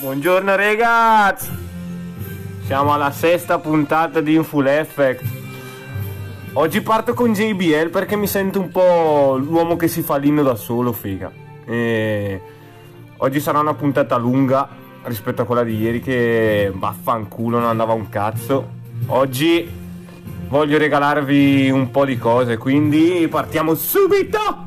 Buongiorno ragazzi, siamo alla sesta puntata di In Full Effect. Oggi parto con JBL perché mi sento un po' l'uomo che si fa l'inno da solo, figa. E oggi sarà una puntata lunga rispetto a quella di ieri che vaffanculo non andava un cazzo. Oggi voglio regalarvi un po' di cose, quindi partiamo subito!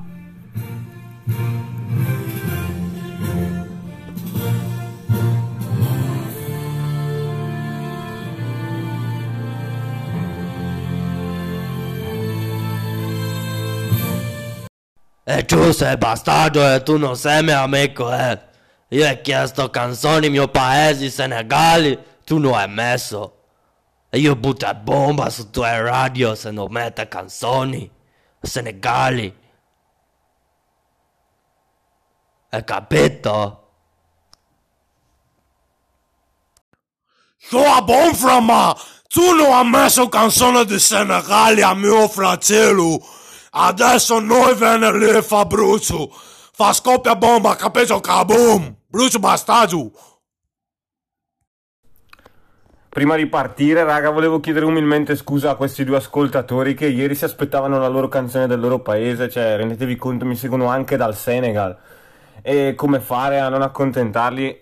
E tu sei bastardo e tu non sei mio amico, eh. Io ho chiesto canzoni mio paese, Senegali, tu non hai messo. E io butto bomba su tue radio se non mette canzoni Senegali. Hai capito? Sono buon frama, tu non hai messo canzone di Senegali a mio fratello. Adesso noi venne lì e fa brucio, fa scoppia bomba, capito? Kaboom! Brucio bastardo! Prima di partire, raga, volevo chiedere umilmente scusa a questi due ascoltatori che ieri si aspettavano la loro canzone del loro paese, cioè rendetevi conto, mi seguono anche dal Senegal. E come fare a non accontentarli?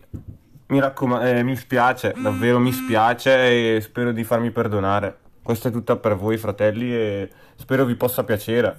Mi spiace, davvero mi spiace e spero di farmi perdonare. Questa è tutta per voi fratelli e spero vi possa piacere.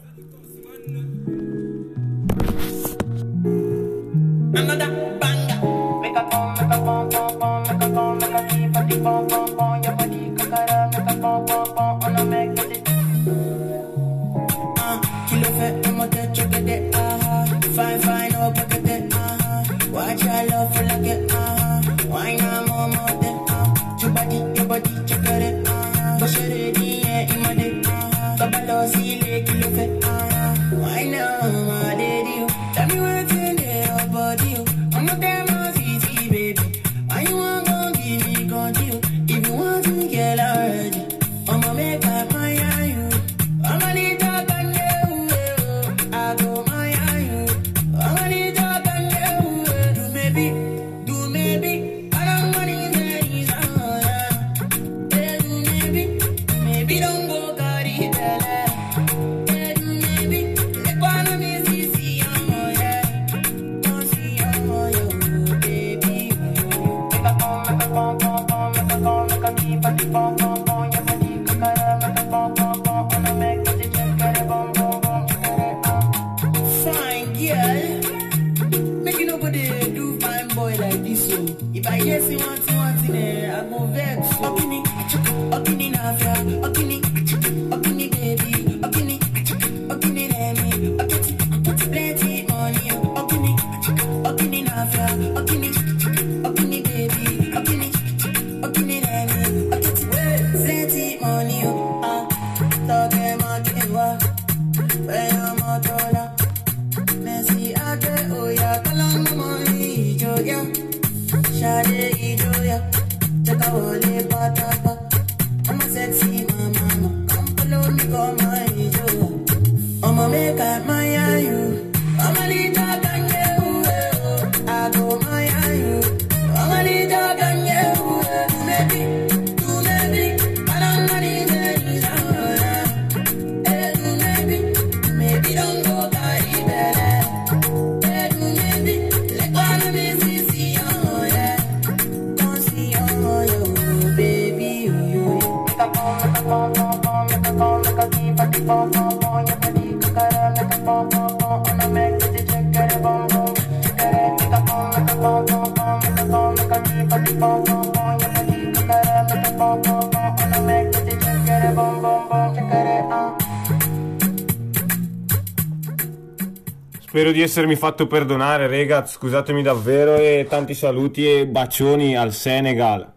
Spero di essermi fatto perdonare, ragazzi, scusatemi davvero e tanti saluti e bacioni al Senegal.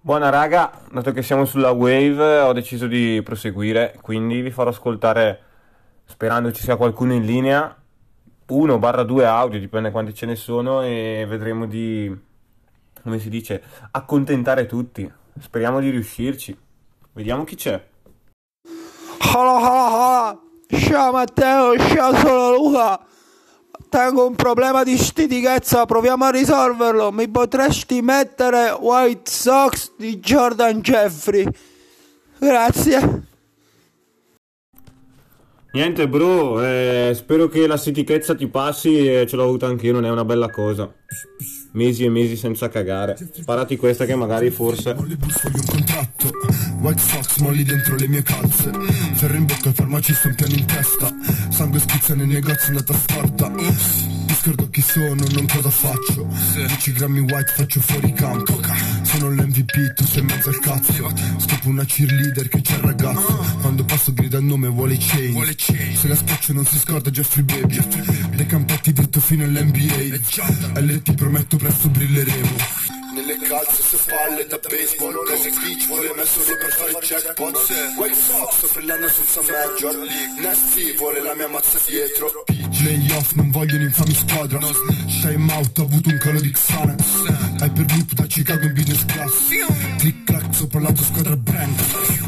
Buona raga, dato che siamo sulla wave ho deciso di proseguire, quindi vi farò ascoltare, sperando ci sia qualcuno in linea, 1/2 audio, dipende quanti ce ne sono, e vedremo di, come si dice, accontentare tutti. Speriamo di riuscirci. Vediamo chi c'è. Ciao Matteo, ciao sono Luca. Tengo un problema di stitichezza, proviamo a risolverlo. Mi potresti mettere White Sox di Jordan Jeffrey? Grazie. Niente bro, spero che la stitichezza ti passi, ce l'ho avuta anch'io, non è una bella cosa. Mesi e mesi senza cagare. Sparati questa che magari forse... White Sox molli dentro le mie calze. Ferro in bocca, farmacista, un piano in testa. Sangue schizza nei negozi, andata storta. Mi scordo chi sono, non cosa faccio. 10 grammi white faccio fuori campo. Sono l'MVP, tu sei mezzo al cazzo. Scopo una cheerleader che c'è il ragazzo. Quando passo grida il nome, vuole change. Se la spaccio non si scorda Jeffrey Baby. Dei campetti dritto fino all'NBA. L ti prometto presto brilleremo. Nelle calze su spalle da baseball, cose glitch, vuole messo lì per fare jackpot. White Sox soffre l'anno senza major league. Nasty vuole la mia mazza dietro. Playoff non vogliono infami squadra. Time out, ho avuto un calo di Xana. Hyperloop da Chicago in business class. Click clack sopra la tua squadra brand.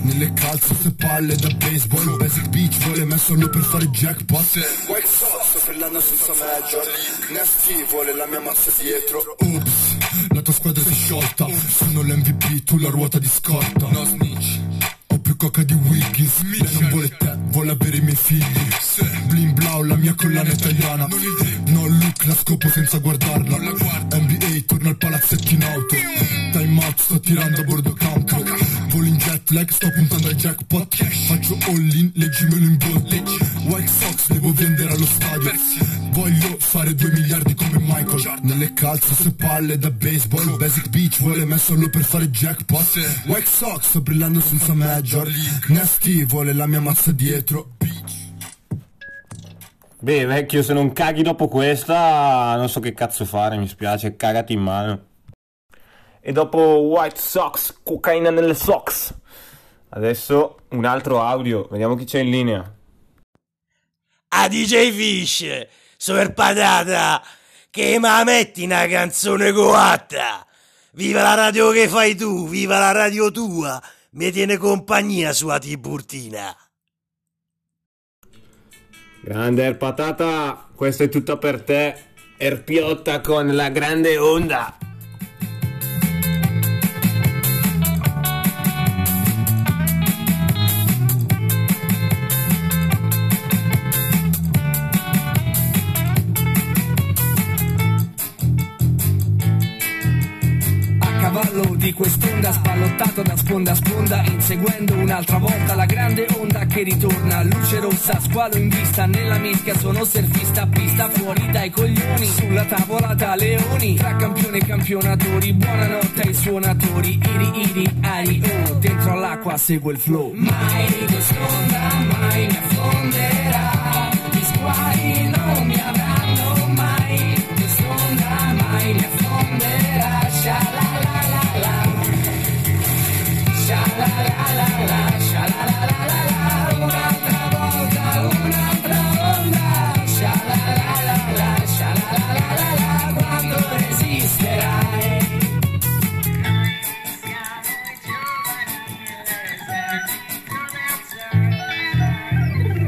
Nelle calze su palle da baseball, basic beach vuole messo lì per fare jackpot. White Sox soffre l'anno senza major league. Nasty vuole la mia mazza dietro. Oops, la tua squadra si è sciolta. Sono l'MVP, tu la ruota di scorta. No snitch, ho più coca di Wiggins. Lei non vuole te, vuole avere i miei figli. Blin blau, la mia collana italiana. No look, la scopo senza guardarla. NBA, torna al palazzetto in auto. Time out, sto tirando a bordo campo. Volo in jet lag, sto puntando al jackpot. Faccio all in, leggimelo in botte. White Sox, devo vendere allo stadio. Voglio fare 2 miliardi come Michael. Nelle calze su palle da baseball, basic beach vuole me solo per fare jackpot. White Sox, sto brillando senza major. Nasty vuole la mia mazza dietro. Beh vecchio, se non caghi dopo questa non so che cazzo fare, mi spiace, cagati in mano. E dopo White Sox, cocaina nelle socks. Adesso un altro audio, vediamo chi c'è in linea. A DJ Fish, so er patata, che ma metti una canzone coatta. Viva la radio che fai tu, viva la radio tua, mi tiene compagnia sua Tiburtina. Grande er patata, questa è tutta per te. Er piotta con la grande onda. Di quest'onda spallottato da sponda a sponda, inseguendo un'altra volta la grande onda che ritorna. Luce rossa, squalo in vista, nella mischia sono surfista a pista, fuori dai coglioni, sulla tavola da leoni, tra campione e campionatori, buonanotte ai suonatori, iri iri ari o, dentro all'acqua segue il flow. Mai di quest'onda mai mi affonderà, gli squali non mi avranno mai, quest'onda mai mi affonderà, shalala. La la la la, sha la la la la la, un'altra volta, sha la la la la, sha la la la la la, quando resisterai.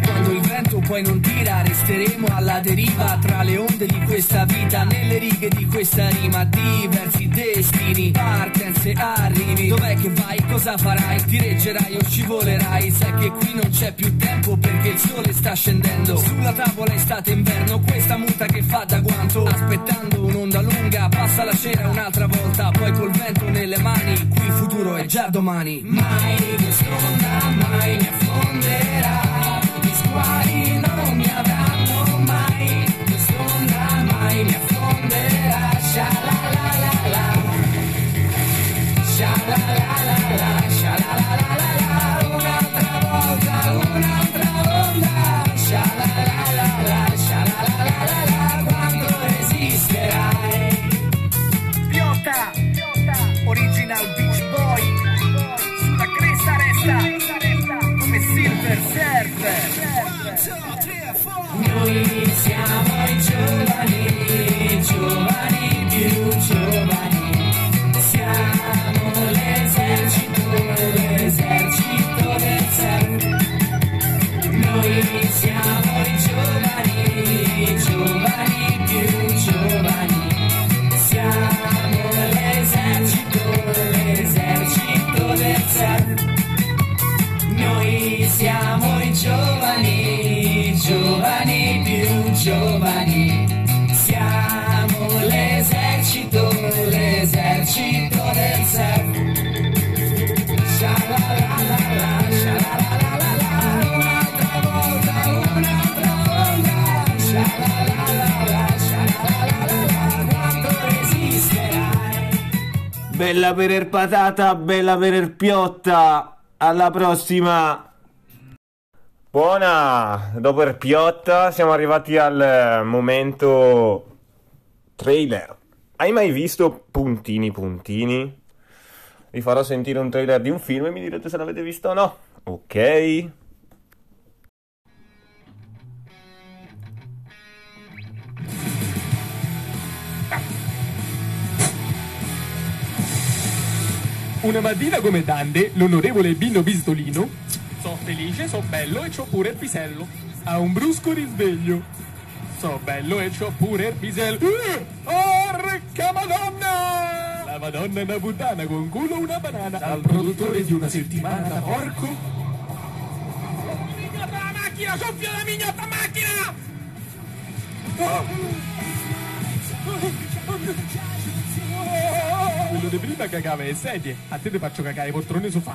Quando il vento poi non tira, resteremo alla deriva tra le onde di questa vita, nelle righe di questa rima, diversi destini, partenze, arrivi, dov'è che vai, cosa farai, ti reggerai o scivolerai, sai che qui non c'è più tempo perché il sole sta scendendo, sulla tavola estate inverno, questa muta che fa da guanto, aspettando un'onda lunga, passa la cera un'altra volta, poi col vento nelle mani, qui il futuro è già domani. Mai quest'onda mai mi affonderà, gli squali non mi avranno mai, quest'onda mai mi affonderà, sha la la la la, sha la la la la la, un'altra volta, sha la la la la, sha la la la la la, quando resisterai. Piotta, original beach boy, sulla cresta resta, come Bella per er patata, bella per er piotta. Alla prossima. Buona. Dopo er piotta siamo arrivati al momento trailer. Hai mai visto puntini puntini? Vi farò sentire un trailer di un film e mi direte se l'avete visto o no. Ok. Una mattina come tante, l'onorevole Bino Pistolino, so felice, so bello e c'ho pure il pisello. Ha un brusco risveglio. So bello e c'ho pure il pisello. Orca madonna! La madonna è una puttana con culo una banana. Dal produttore di una settimana da porco. La macchina, soffia la mignotta macchina! Oh. Quello di prima cagava le sedie, a te ti faccio cagare i poltroni e sofà.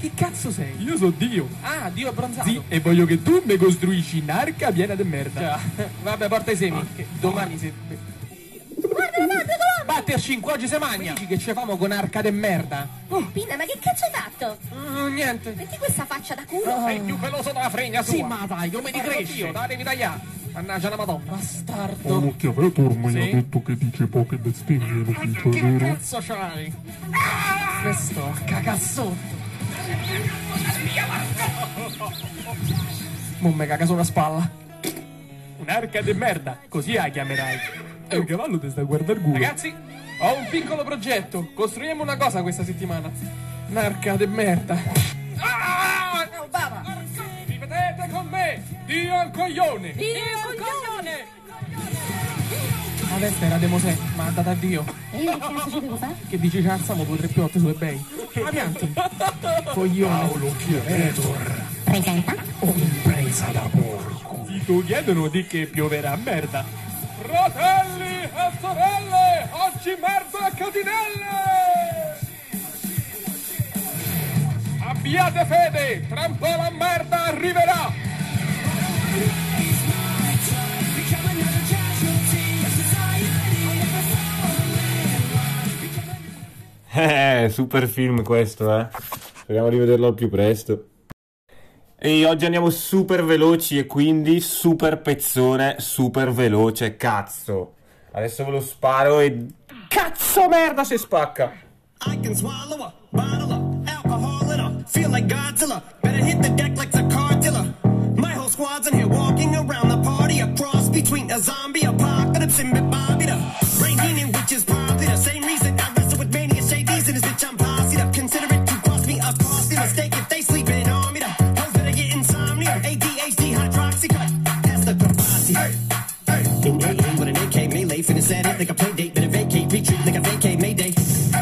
Che cazzo sei? Io so Dio. Ah, Dio abbronzato. Sì, e voglio che tu mi costruisci un'arca piena di merda. Cioè, vabbè, porta i semi, che domani se... Batterci in oggi se magna. Dici che ce famo con arca de merda. Pina, ma che cazzo hai fatto? Niente. Metti questa faccia da culo. Sei più veloce della fregna sua. Sì, ma dai, come ti cresci? Dio, dai, devi tagliare. Mannaggia la madonna, bastardo! Un occhiavolo ormai sì? Ha detto che dice poche bestemmie, lo dico, è vero? Che cazzo c'hai? Ah! Questo cagazzotto! Non me caga sulla spalla! Un'arca di merda, così la chiamerai! E un cavallo ti sta a guardare il culo! Ragazzi, ho un piccolo progetto! Costruiamo una cosa questa settimana! Un'arca di merda! Ah! Bava! Ripetete con me! Dio al coglione! Dio al coglione! La testa era di Mosè, ma andata a Dio. E io che cazzo ci devo fare? Che dici c'alzamo due tre piotte su eBay? Ma pianti! Coglione! Paolo Piovetor! Presenta? Un'impresa da porco! Ti tu chiedono di che pioverà a merda! Fratelli e sorelle! Oggi merda a catinelle! Abbiate fede, tra un po' la merda arriverà! Super film questo, eh! Speriamo di vederlo al più presto. E oggi andiamo super veloci e quindi super pezzone, super veloce, cazzo! Adesso ve lo sparo e... Cazzo merda se spacca! I can swallow a bottle of alcohol in a feel like Godzilla. Better hit the deck like the cartilla. My whole squad's in here walking around the party. A cross between a zombie apocalypse and Bobby the Brain Heenan, which is probably the same reason I wrestle with mania shadies and his bitch I'm posse up. Consider it to cost me a costly mistake if they sleeping on me. The hoes better get insomnia. ADHD hydroxy cut. That's the capacity. In AA with an AK melee, finish at it like a play date. Better vacate, retreat like a vacay mayday.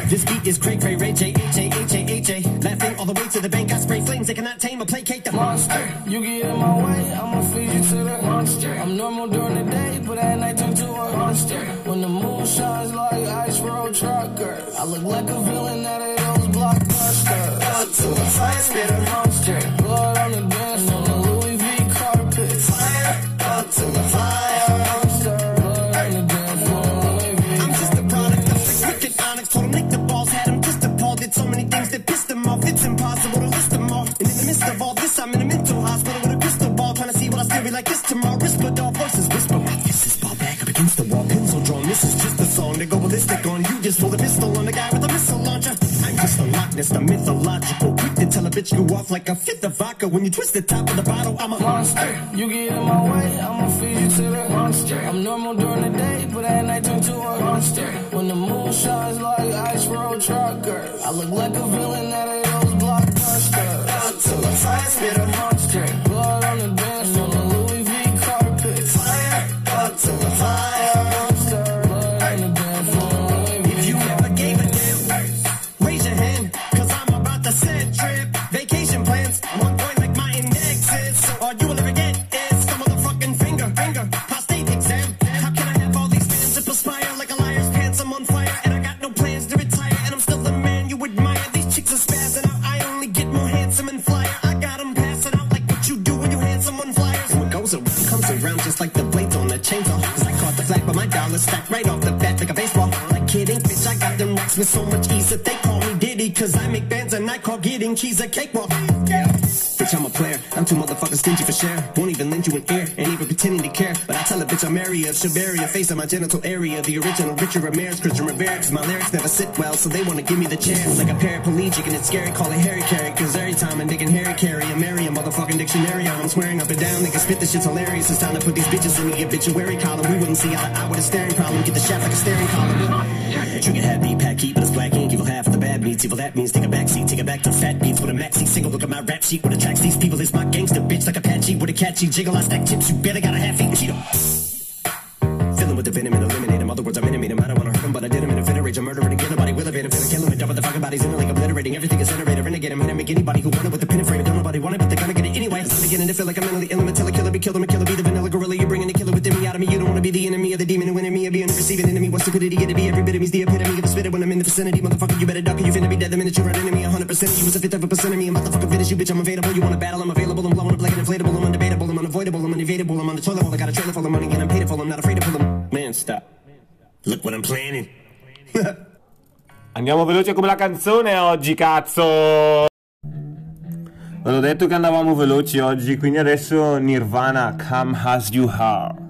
This beat is cray cray Ray J H A H A H A. Laughing all the way to the bank, I spray flames. They cannot tame or placate the monster. You get in my way, I'ma feed you to the monster. I'm normal during the day, but at night turn to a monster. When the moon shines like ice road trucker, I look like a villain out of those blockbusters. Up to a fire, spit a monster. Blood on the dance on the Louis V carpet. Fire up to the fire, monster. Blood on the dance on the Louis V. I'm just a product of the cricket onyx. Told him lick the balls, had him just appalled. Did so many things that pissed him off. It's impossible to list them all. And in the midst of all this, I'm in a mental hospital with a crystal ball, trying to see what I still be like this tomorrow. Whisper doll voices whisper. My fist is ball back up against the wall, pencil drawn. This is just a song to go ballistic on. You just pulled a pistol on the guy with a missile launcher. I'm just a Loch Ness, a mythological. Quick to tell a bitch you off like a fifth of vodka. When you twist the top of the bottle, I'm a monster. You get in my way, I'ma feed you to the monster. I'm normal during the day, but at night turn to a monster. When the moon shines like ice road trucker, I look like a villain out of those blockbusters. Out to the fire, spit a monster. Blood on the dance on the Louis V carpet. Fire, out to the fire, monster. Blood on the dance on the Louis V. If you never gave a damn, raise your hand, cause I'm about to set trip. Vacation plans, one point like my index is. So all you will ever get is the motherfucking finger. Prostate exam, how can I have all these fans that perspire like a liar's pants? I'm on fire and I got no plans to retire. And I'm still the man you admire. These chicks are spazzing out, I only get more handsome and flyer. I got them passing out like what you do. right off the bat like a baseball. Like kidding, bitch, I got them rocks with so much ease that they call me Diddy, cause I make bands and I call getting cheese a cakewalk. Yeah, bitch, I'm a player, I'm too motherfucking stingy for share. Won't even lend you an ear, ain't even pretending to care. But I tell a bitch I'm ARIA, should bury a face on my genital area. The original Richard Ramirez, Christian Rivera, cause my lyrics never sit well, so they wanna give me the chance. Like a paraplegic and it's scary, call it Harry Carry, cause every time I'm digging Harry Carry, I'm Mary, a motherfucking dictionary, I'm swearing up and down, nigga spit, this shit's hilarious. It's time to put these bitches in the obituary column. We wouldn't see eye to eye with a staring problem, get the shot like a staring column. Trigger happy, pack heat, but it's black ink, evil half of the bad meats, evil that means take a backseat, take it back to fat beats with a maxi single, look at my rap sheet, what attracts these people is my gangster bitch like Apache with a catchy jiggle, I stack chips, you better got a half eat Cheeto. Fill him with the venom and eliminate him, other words I'm intimate him, I don't wanna hurt him, but I did him in a fit of rage, I'm murdering again, nobody will evade him, finna kill him, and dump the fucking bodies in the lake, obliterating everything is iterator, renegade him, and make anybody who wanted with the pin and frame, don't nobody want it, but they're gonna get it anyway, I'm beginning to feel like I'm mentally ill, I'm a killer, be killed, I'm a killer, be the vanilla gorilla, you're bringing a killer within me out of me, you don't wanna be the enemy of the demon who in me, I'll be receiving enemy, what stupidity it'd be, every bit of me's the epitome of a spitter when I'm in the vicinity, motherfucker, you better duck, you finna be dead the minute you're an enemy, 100%, you was a fifth of a percent of me, I'm about to fucking finish you, bitch, I'm available, you wanna battle, I'm available, I'm blowing up like an inflatable, I'm undebatable, I'm unavoidable, I'm unevadable, I'm on the toilet, I got a trailer full of money and I'm paid for, I'm not afraid to pull them. Man, stop. Look what I'm planning. Andiamo veloce come la canzone oggi, cazzo! Avevo detto che andavamo veloci oggi, quindi adesso Nirvana, Come As You Are.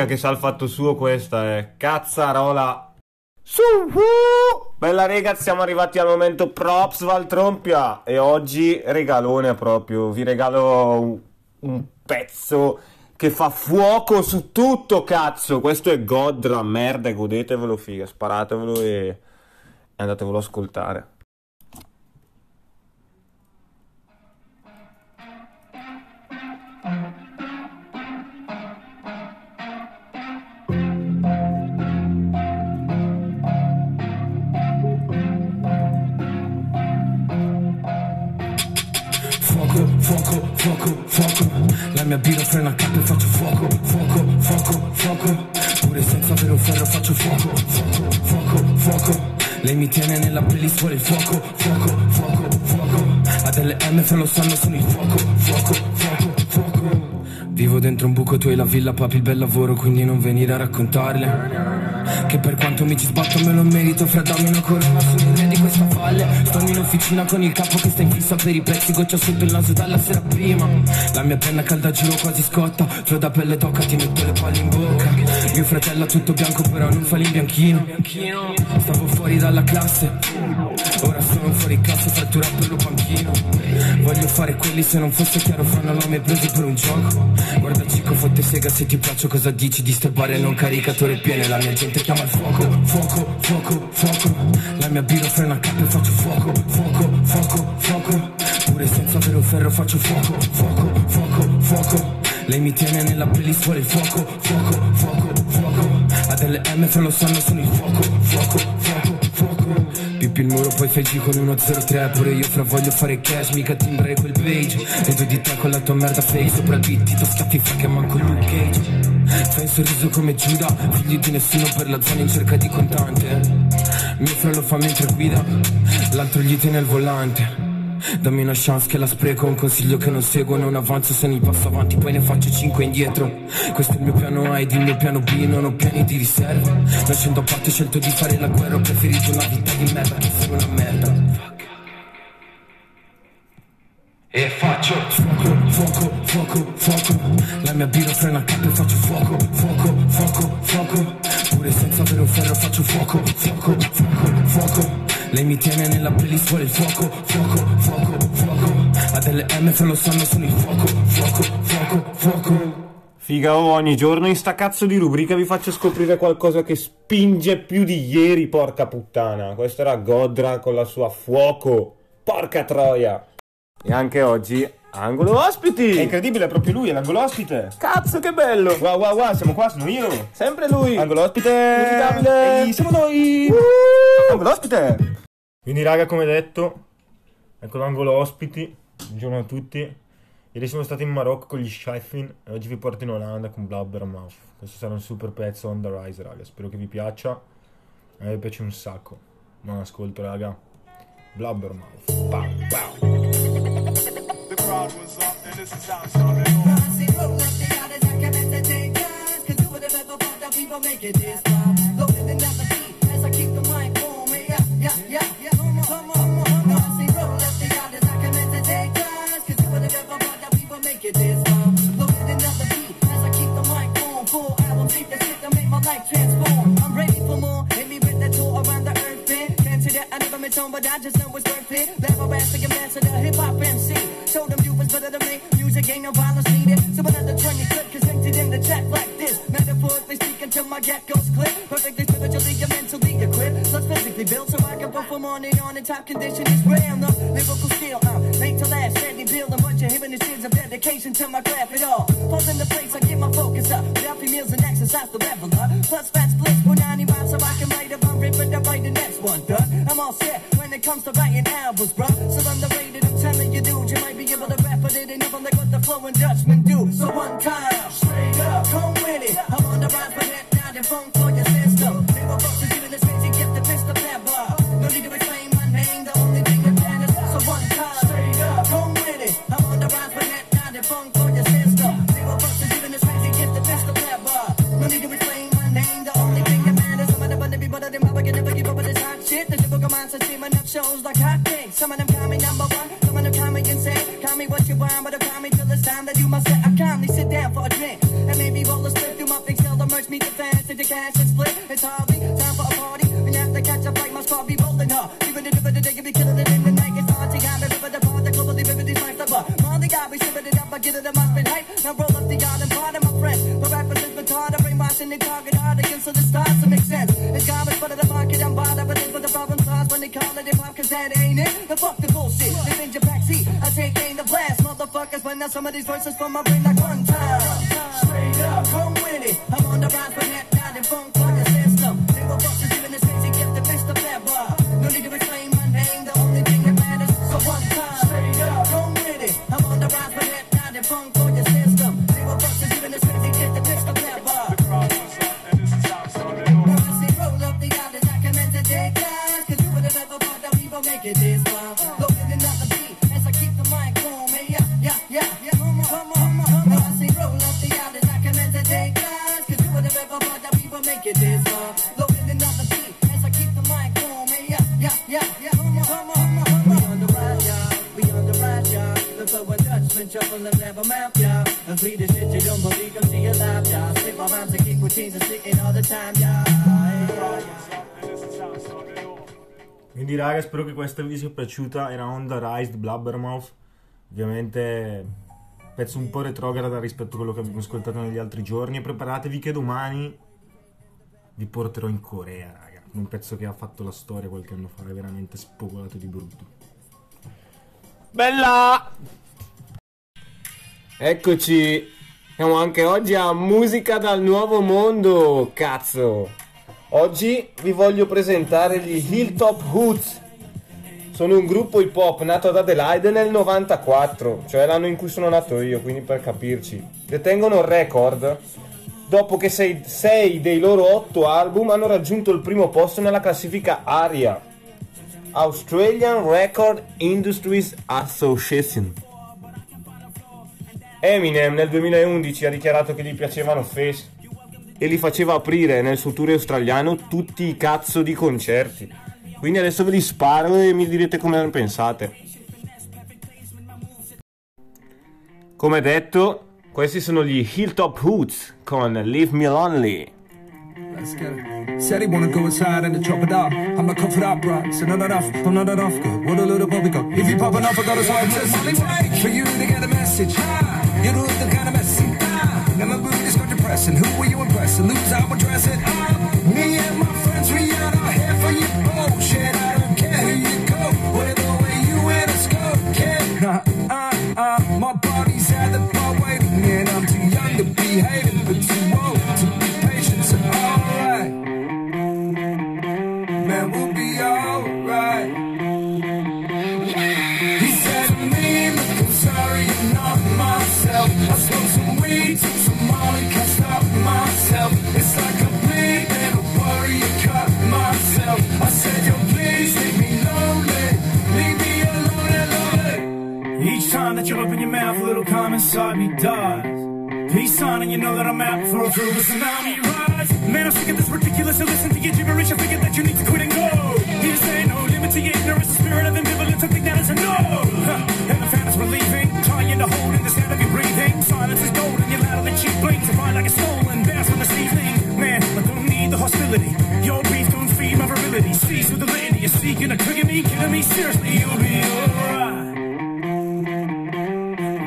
Che sa il fatto suo, questa è cazzarola Bella rega, siamo arrivati al momento props Valtrompia e oggi regalone proprio, vi regalo un pezzo che fa fuoco su tutto cazzo, questo è Godra, merda, godetevelo figa, sparatevelo e andatevelo a ascoltare. Fuoco, fuoco, la mia birra frena il capo e faccio fuoco, fuoco, fuoco, fuoco, pure senza avere un ferro faccio fuoco, fuoco, fuoco, fuoco, lei mi tiene nella playlist vuole il fuoco, fuoco, fuoco, fuoco, a delle M fra lo sanno sono il fuoco, fuoco, fuoco, fuoco, vivo dentro un buco tu e la villa papi il bel lavoro quindi non venire a raccontarle, che per quanto mi ci sbatto me lo merito fra dammi una corona sono il re di questa valle, sono in officina con il capo che sta in fissa per i pezzi, goccia sotto il naso dalla sera prima, la mia penna calda giro quasi scotta, giù da pelle tocca ti metto le palle in bocca, mio fratello tutto bianco però non fa l'imbianchino, stavo fuori dalla classe, ora sono fuori classe frattura per lo panchino, voglio fare quelli se non fosse chiaro fanno la mia presa per un gioco, guarda Cico fotte sega se ti piaccio cosa dici, disturbare non caricatore pieno, la mia gente chiama il fuoco, fuoco, fuoco, fuoco, la mia birra frena il capo e faccio fuoco, fuoco, fuoco, fuoco, pure senza avere un ferro faccio fuoco, fuoco, fuoco, fuoco, lei mi tiene nella playlist vuole il fuoco, fuoco, fuoco, fuoco, a delle M fra lo sanno sono il fuoco, fuoco, fuoco, fuoco, pippi il muro poi fai G con 103, pure io fra voglio fare cash, mica timbrare quel page, e due di te con la tua merda fake, sopra il beat ti to scatti fra che manco il Luke Cage. Fai un sorriso come Giuda, figli di nessuno per la zona in cerca di contante. Mio fratello lo fa mentre guida, l'altro gli tiene il volante. Dammi una chance che la spreco, un consiglio che non seguo, non avanzo se ne passo avanti poi ne faccio 5 indietro. Questo è il mio piano A ed il mio piano B, non ho piani di riserva. Nascendo a parte ho scelto di fare la guerra, ho preferito una vita di merda che fare una merda. Fuck. E faccio fuoco, fuoco, fuoco, fuoco, la mia birra frena il capo e faccio fuoco, fuoco, fuoco, fuoco, pure senza avere un ferro faccio fuoco, fuoco, fuoco, fuoco, lei mi tiene nella playlist vuole il fuoco, fuoco, fuoco, fuoco, a delle M fra lo sanno sono il fuoco, fuoco, fuoco, fuoco. Figa, ogni giorno in sta cazzo di rubrica vi faccio scoprire qualcosa che spinge più di ieri, porca puttana. Questa era Godra con la sua fuoco, porca troia. E anche oggi angolo ospiti! È incredibile, è proprio lui, è l'angolo ospite! Cazzo che bello! Wow wow wow, siamo qua, sono io! Sempre lui! Angolo ospite! Ehi, siamo noi! Angolo ospite! Quindi raga, come detto, ecco l'angolo ospiti, buongiorno a tutti. Ieri siamo stati in Marocco con gli Scheffin e oggi vi porto in Olanda con Blubbermouth. Questo sarà un super pezzo On the Rise, raga, spero che vi piaccia. A me piace un sacco. Buon ascolto, raga. Blubbermouth. Pow, pow. The crowd was up and this is how it started off. Cause you would have ever thought that we were making this time. Loaded and down the beat as I keep the mic on me. Yeah, yeah, yeah, come on, come on, come on. See, roll left the yard as I come in to take time. Cause you would have ever thought that we were making this time. Loaded and down the beat as I keep the mic on. 4 albums, take the shit that made my life transform. I'm ready for more, hit me with that tour around the earth. I never met on, but I just know it's worth it. Laugh around, sing and master the hip-hop MC. Told them you was better than me. Music ain't no violence needed. So another train you clip, cause emptied in the chat like this. Metaphorically speak until my gap goes clear. Perfectly spiritually and mentally equipped. Plus physically built so I can perform on and on. In top condition is rare, no lyrical skill. Made to last, steady building. Bunch of hidden sins of dedication till my craft it all. Falls into place, I get my focus up. Without meals and exercise, the level up. Plus fat splits, 190 rhymes so I can write up. I'm ripping up right the next one, done. I'm all set when it comes to writing albums, bruh. So underrated, I'm telling you, dude, you might be able to rap, but it ain't nothing like what the flowing Dutchmen do. So one time, straight up, come with it. I'm on the rise for that now, and phone for your system. They were both to do in this case, you kept the fist of that bar. No need to explain my name, the only thing that matters. So one time, straight up, come with it. I'm on the rise for that now, and phone for your system. They were both to do in this case, you kept the fist of that bar. No need to explain my name, the only thing that matters. I'm on the button to be bothered, and I can never give up with this hot shit. Mindset teaming up shows like hot cakes. Some of them call me #1, some of them call me insane. Call me what you want, but call me till it's time to do my set. I calmly sit down for a drink and maybe roll a strip through my pixel. Merge me the fans into cash and split. It's hardly time for a party. When I Some of these verses from my brain like one time. Straight up, come with it. I'm on the rise, but that not in phone for the system. They were bosses, even this crazy gift to fish the pepper. No need to explain my name, the only thing that matters. So one time, straight up, come with it. I'm on the rise, but that not in phone for the system. They were bosses, even this crazy gift to fish the pepper. The crowd goes up, and this is how it's going to go. I say roll up the island, I commend to take guys. Cause you would have never thought that we would make it this far. Loaded another beat, as I keep the mic on, man, yeah. Make it this far, loaded another beat as I keep the mic on, man. Yeah. Hum-a. We on the rise, y'all. Look for a Dutchman, trouble and never mouth, y'all. And read this shit you don't believe, come see alive, y'all. Spit my rhymes and keep routines and sitting all the time, y'all. Quindi raga, spero che questa video sia piaciuta. Era On the Rise di Blubbermouth. Ovviamente pezzo un po' retrograda rispetto a quello che abbiamo ascoltato negli altri giorni. E preparatevi che domani vi porterò in Corea, raga. Un pezzo che ha fatto la storia qualche anno fa, è veramente spopolato di brutto. Bella! Eccoci! Siamo anche oggi a Musica dal Nuovo Mondo, cazzo! Oggi vi voglio presentare gli Hilltop Hoods. Sono un gruppo hip hop nato ad Adelaide nel 94, cioè l'anno in cui sono nato io, quindi per capirci. Detengono il record. Dopo che sei dei loro 8 album hanno raggiunto il primo posto nella classifica ARIA, Australian Record Industries Association. Eminem nel 2011 ha dichiarato che gli piacevano Face e li faceva aprire nel suo tour australiano tutti i cazzo di concerti. Quindi adesso ve li sparo e mi direte come ne pensate. Come detto, questi sono gli Hilltop Hoods con Leave Me Lonely. Let's go. Said he wanna go inside and chop it up. I'm a coffee up, right? So not enough, I'm not enough. Good. What a little bobby got. If you poppin' up, I got a swipe to something for you to get a message. You do the kind of messy. Now my mood is got depressing. Who were you impressing? Lose, I would dress it up. Me and my friends, we out our hair for your bullshit. I don't care who you go. Where the way you wear this coat, kid. My body's at the bar waiting. And I'm too young to be hated, but too old to be patient, so alright. Man, we'll be alright. He said to me, look, I'm sorry, I'm not myself. I smoked some weed, took some Molly, can't stop myself. It's like a bleed, and a worry, I cut myself. I said, yo, please, leave me lonely. Leave me alone and lonely. Each time that you open your mouth, a little calm inside me dies. Peace on, and you know that I'm out for a through tsunami rise. Man, I'm sick of this ridiculous. And listen to your gibberish. I figured that you need to quit and go. Here's a no limit to your ignorance. The spirit of ambivalence. I think that is a no. And I found it's relieving. Trying to hold in the sound of your breathing. Silence is golden. You're loud and cheap blink. To find like a stolen bass on this evening. Man, I don't need the hostility. Your beef don't feed my virility. Seize with the land you're seeking. Are tricking me, killing me. Seriously, you'll be alright.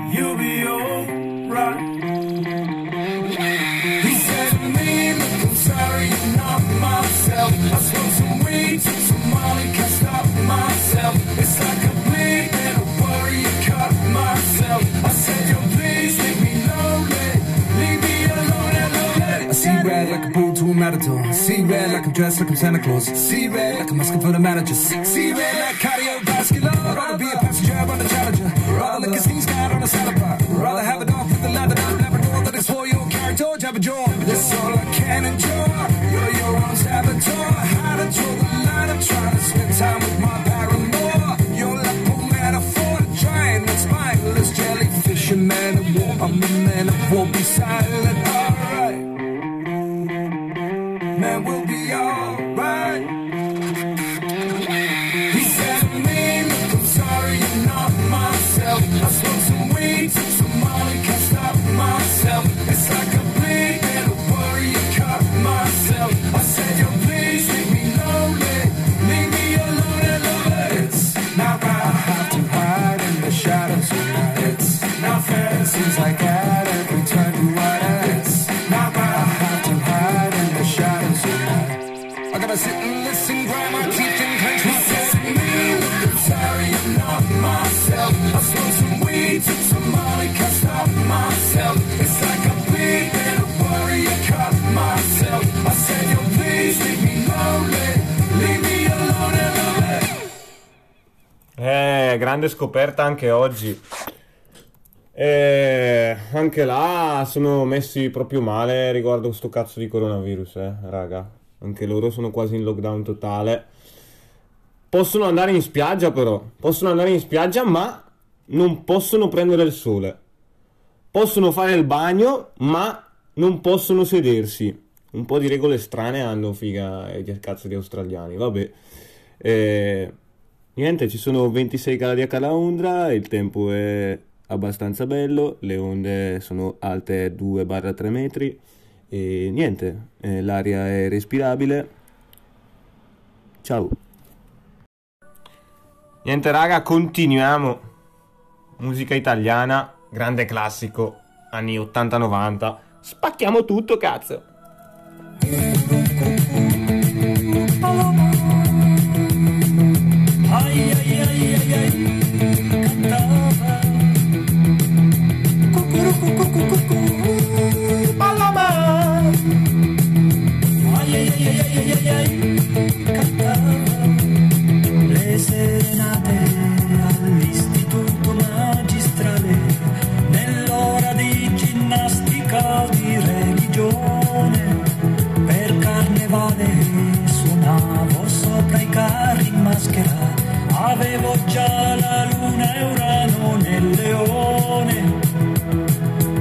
You'll be alright. Myself. I smoked some weed, took some Molly, can't stop myself. It's like a bleed and a worry, I cut myself. I said, yo, please, leave me lonely. Leave me alone and lonely. I see red like a bull to a matador. I see red like I'm dressed like I'm Santa Claus. I see red like I'm asking for the manager. I see red like cardiovascular. I'd rather be a passenger on the Challenger. Rather lick a sea sky on a salad bar. Rather have a dog with a ladder. I've never known that it's for your character. Jabba jaw. That's all I can enjoy. Saboteur, how to draw the line. I'm trying to spend time with my paramour. You're like a metaphor, a giant and spineless jellyfish. A man of war, I'm a man of war. Be silent, alright. Man, we'll be alright. He said to me, look, I'm sorry, I'm not myself. I smoked some weed, took some Molly, can't stop myself. It's like a bleed and a worry, I cut myself. and grind my teeth and clench myself. I'm not myself. I smoked some weed, took some Molly, can't stop myself. It's like I'm big and a warrior, caught myself. I said, yo, please leave me lonely, leave me alone and lonely. Grande scoperta anche oggi. Anche là sono messi proprio male riguardo sto cazzo di coronavirus, raga. Anche loro sono quasi in lockdown totale. Possono andare in spiaggia però, possono andare in spiaggia ma non possono prendere il sole. Possono fare il bagno ma non possono sedersi. Un po' di regole strane hanno, figa, che cazzo di australiani, vabbè. Niente, ci sono 26 gradi a Calaondra, il tempo è abbastanza bello, le onde sono alte 2-3 metri e niente, l'aria è respirabile. Ciao. Niente raga, continuiamo. Musica italiana, grande classico, anni 80-90. Spacchiamo tutto, cazzo. Ai ai ai ai ai. Cantava le serenate all'istituto magistrale, nell'ora di ginnastica di religione, per carnevale suonavo sopra i carri in maschera, avevo già la luna e Urano nel leone,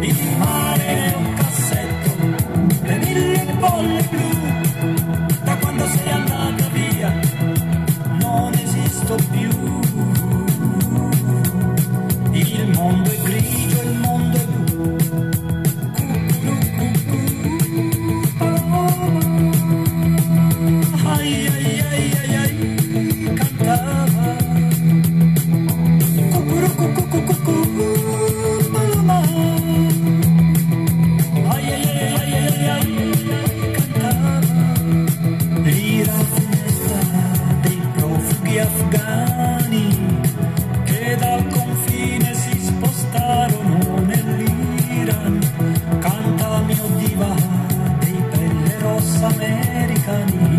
il mare è un cassetto, le mille bolle blu. Sei andata via, non esisto più. Il mondo è grigio, il mondo è blu. Ai ai ai ai ai, cantava. Ai ai ai ai ai ai, afghani che dal confine si spostarono nell'Iran, canta mio diva dei pelle rossa americani,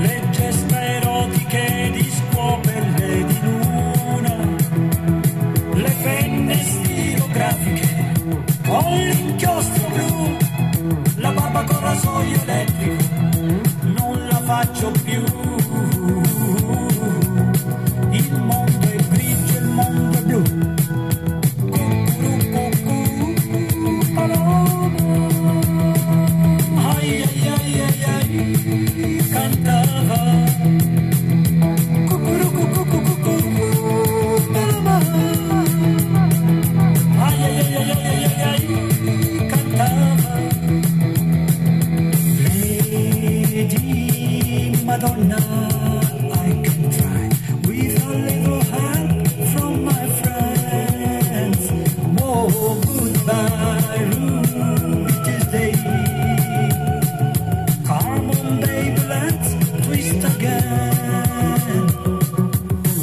le gesta erotiche di scuopelle di luna, le penne stilografiche con l'inchiostro blu, la barba con rasoio elettrico non la faccio più.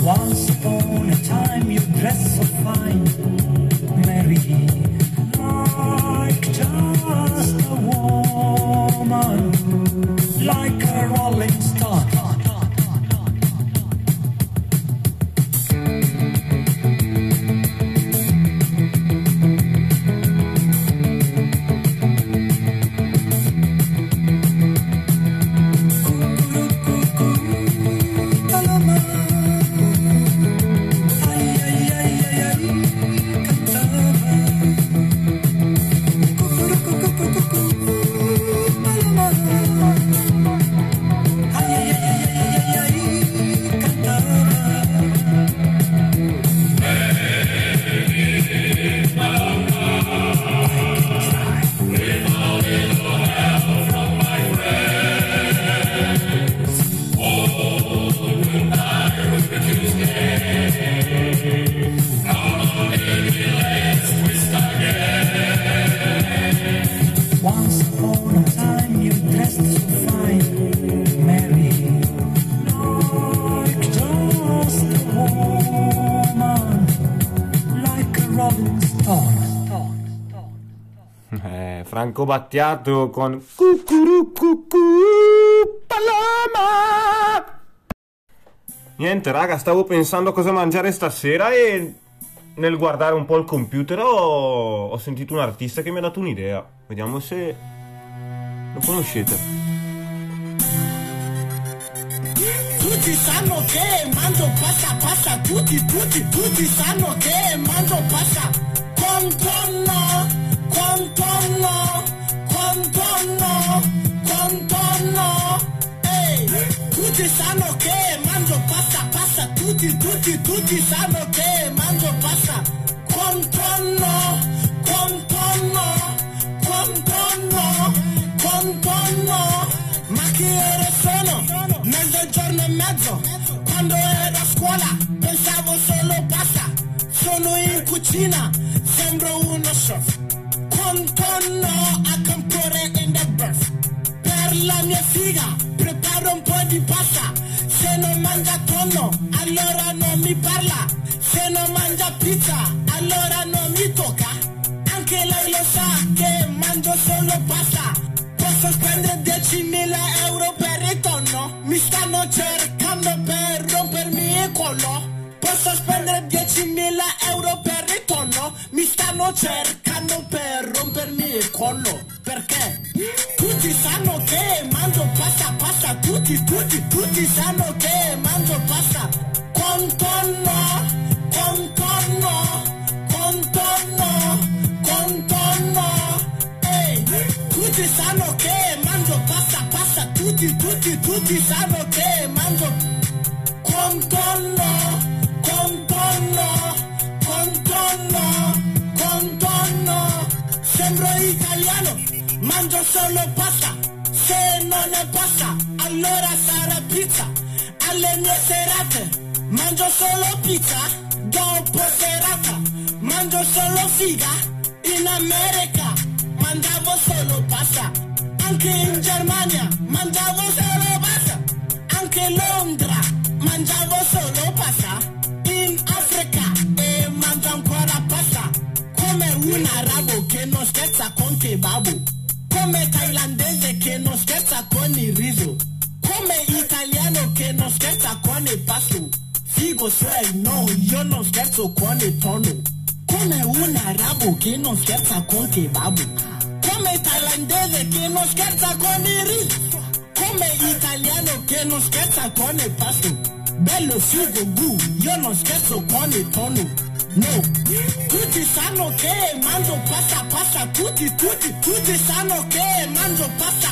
Once upon a time you dressed so fine, Mary, Franco Battiato con Cucurucucu Paloma. Niente raga, stavo pensando a cosa mangiare stasera e nel guardare un po' il computer ho sentito un artista che mi ha dato un'idea. Vediamo se lo conoscete. Tutti sanno che mando pasta pasta, tutti sanno che mando pasta. Contorno, ehi. Tutti sanno che mando pasta pasta, tutti sanno che mando pasta. Contorno, ma che ore sono? Mezzogiorno e mezzo, quando ero a scuola pensavo solo pasta. Sono in cucina, sembro uno chef. Contorno a camporre in the birth. Per la mia figa preparo un po' di pasta. Se non mangia tonno, allora non mi parla. Se non mangia pizza, allora non mi tocca. Anche lei lo sa che mangio solo pasta. Posso spendere 10.000 euro per il tonno. Mi stanno cercando per rompermi il collo. Posso spendere 10.000 euro per il tonno. Mi stanno cercando per rompermi il collo. Perché? Tutti sanno che mangio pasta. Tutti sanno che mangio pasta. Contorno, ehi. Tutti sanno che mangio pasta. Tutti sanno che mangio contorno. Sembro italiano, mangio solo pasta. Se non è pasta, allora sarà pizza. Alle mie serate mangio solo pizza. Dopo serata mangio solo figa. In America mangiavo solo pasta. Anche in Germania mangiavo solo pasta. Anche a Londra mangiavo solo pasta. In Africa e mangio ancora pasta. Come un arabo che non scherza con kebab. Come thailandese che non scherza con il riso. Come italiano che non scherza con il pasto. Figo se no, io non scherzo con il tonno. Come un arabo che non scherza con kebab. Come thailandese che non scherza con il riso. Come italiano che non scherza con il pasto. Bello figo bu, io non scherzo con il tonno. No. Tutti sanno che mangio pasta, tutti sanno che mangio pasta.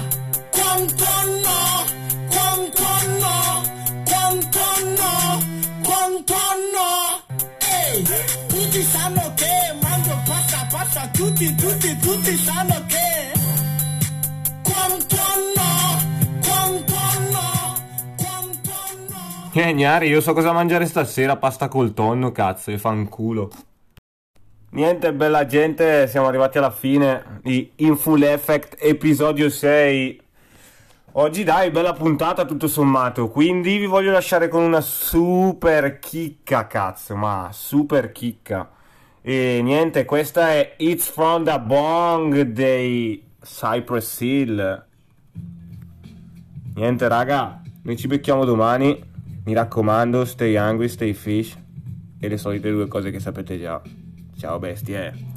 Contorno, ehi. Tutti sanno che mangio pasta, tutti sanno che. Gnari, io so cosa mangiare stasera, pasta col tonno, cazzo, e fanculo. Niente, bella gente, siamo arrivati alla fine di In Full Effect, episodio 6. Oggi dai, bella puntata tutto sommato, quindi vi voglio lasciare con una super chicca, cazzo, ma super chicca. E niente, questa è It's From The Bong dei Cypress Hill. Niente raga, noi ci becchiamo domani. Mi raccomando, stay hungry, stay fish e le solite due cose che sapete già. Ciao bestie!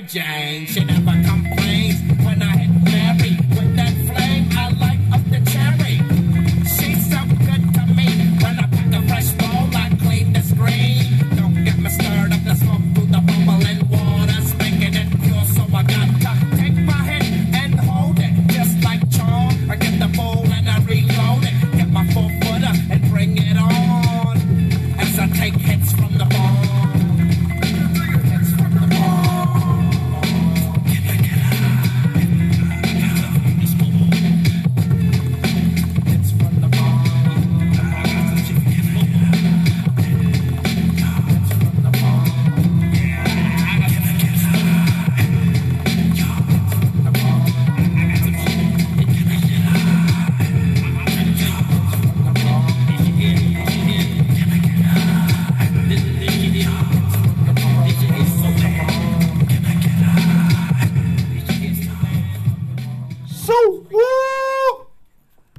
never janks, she never complains.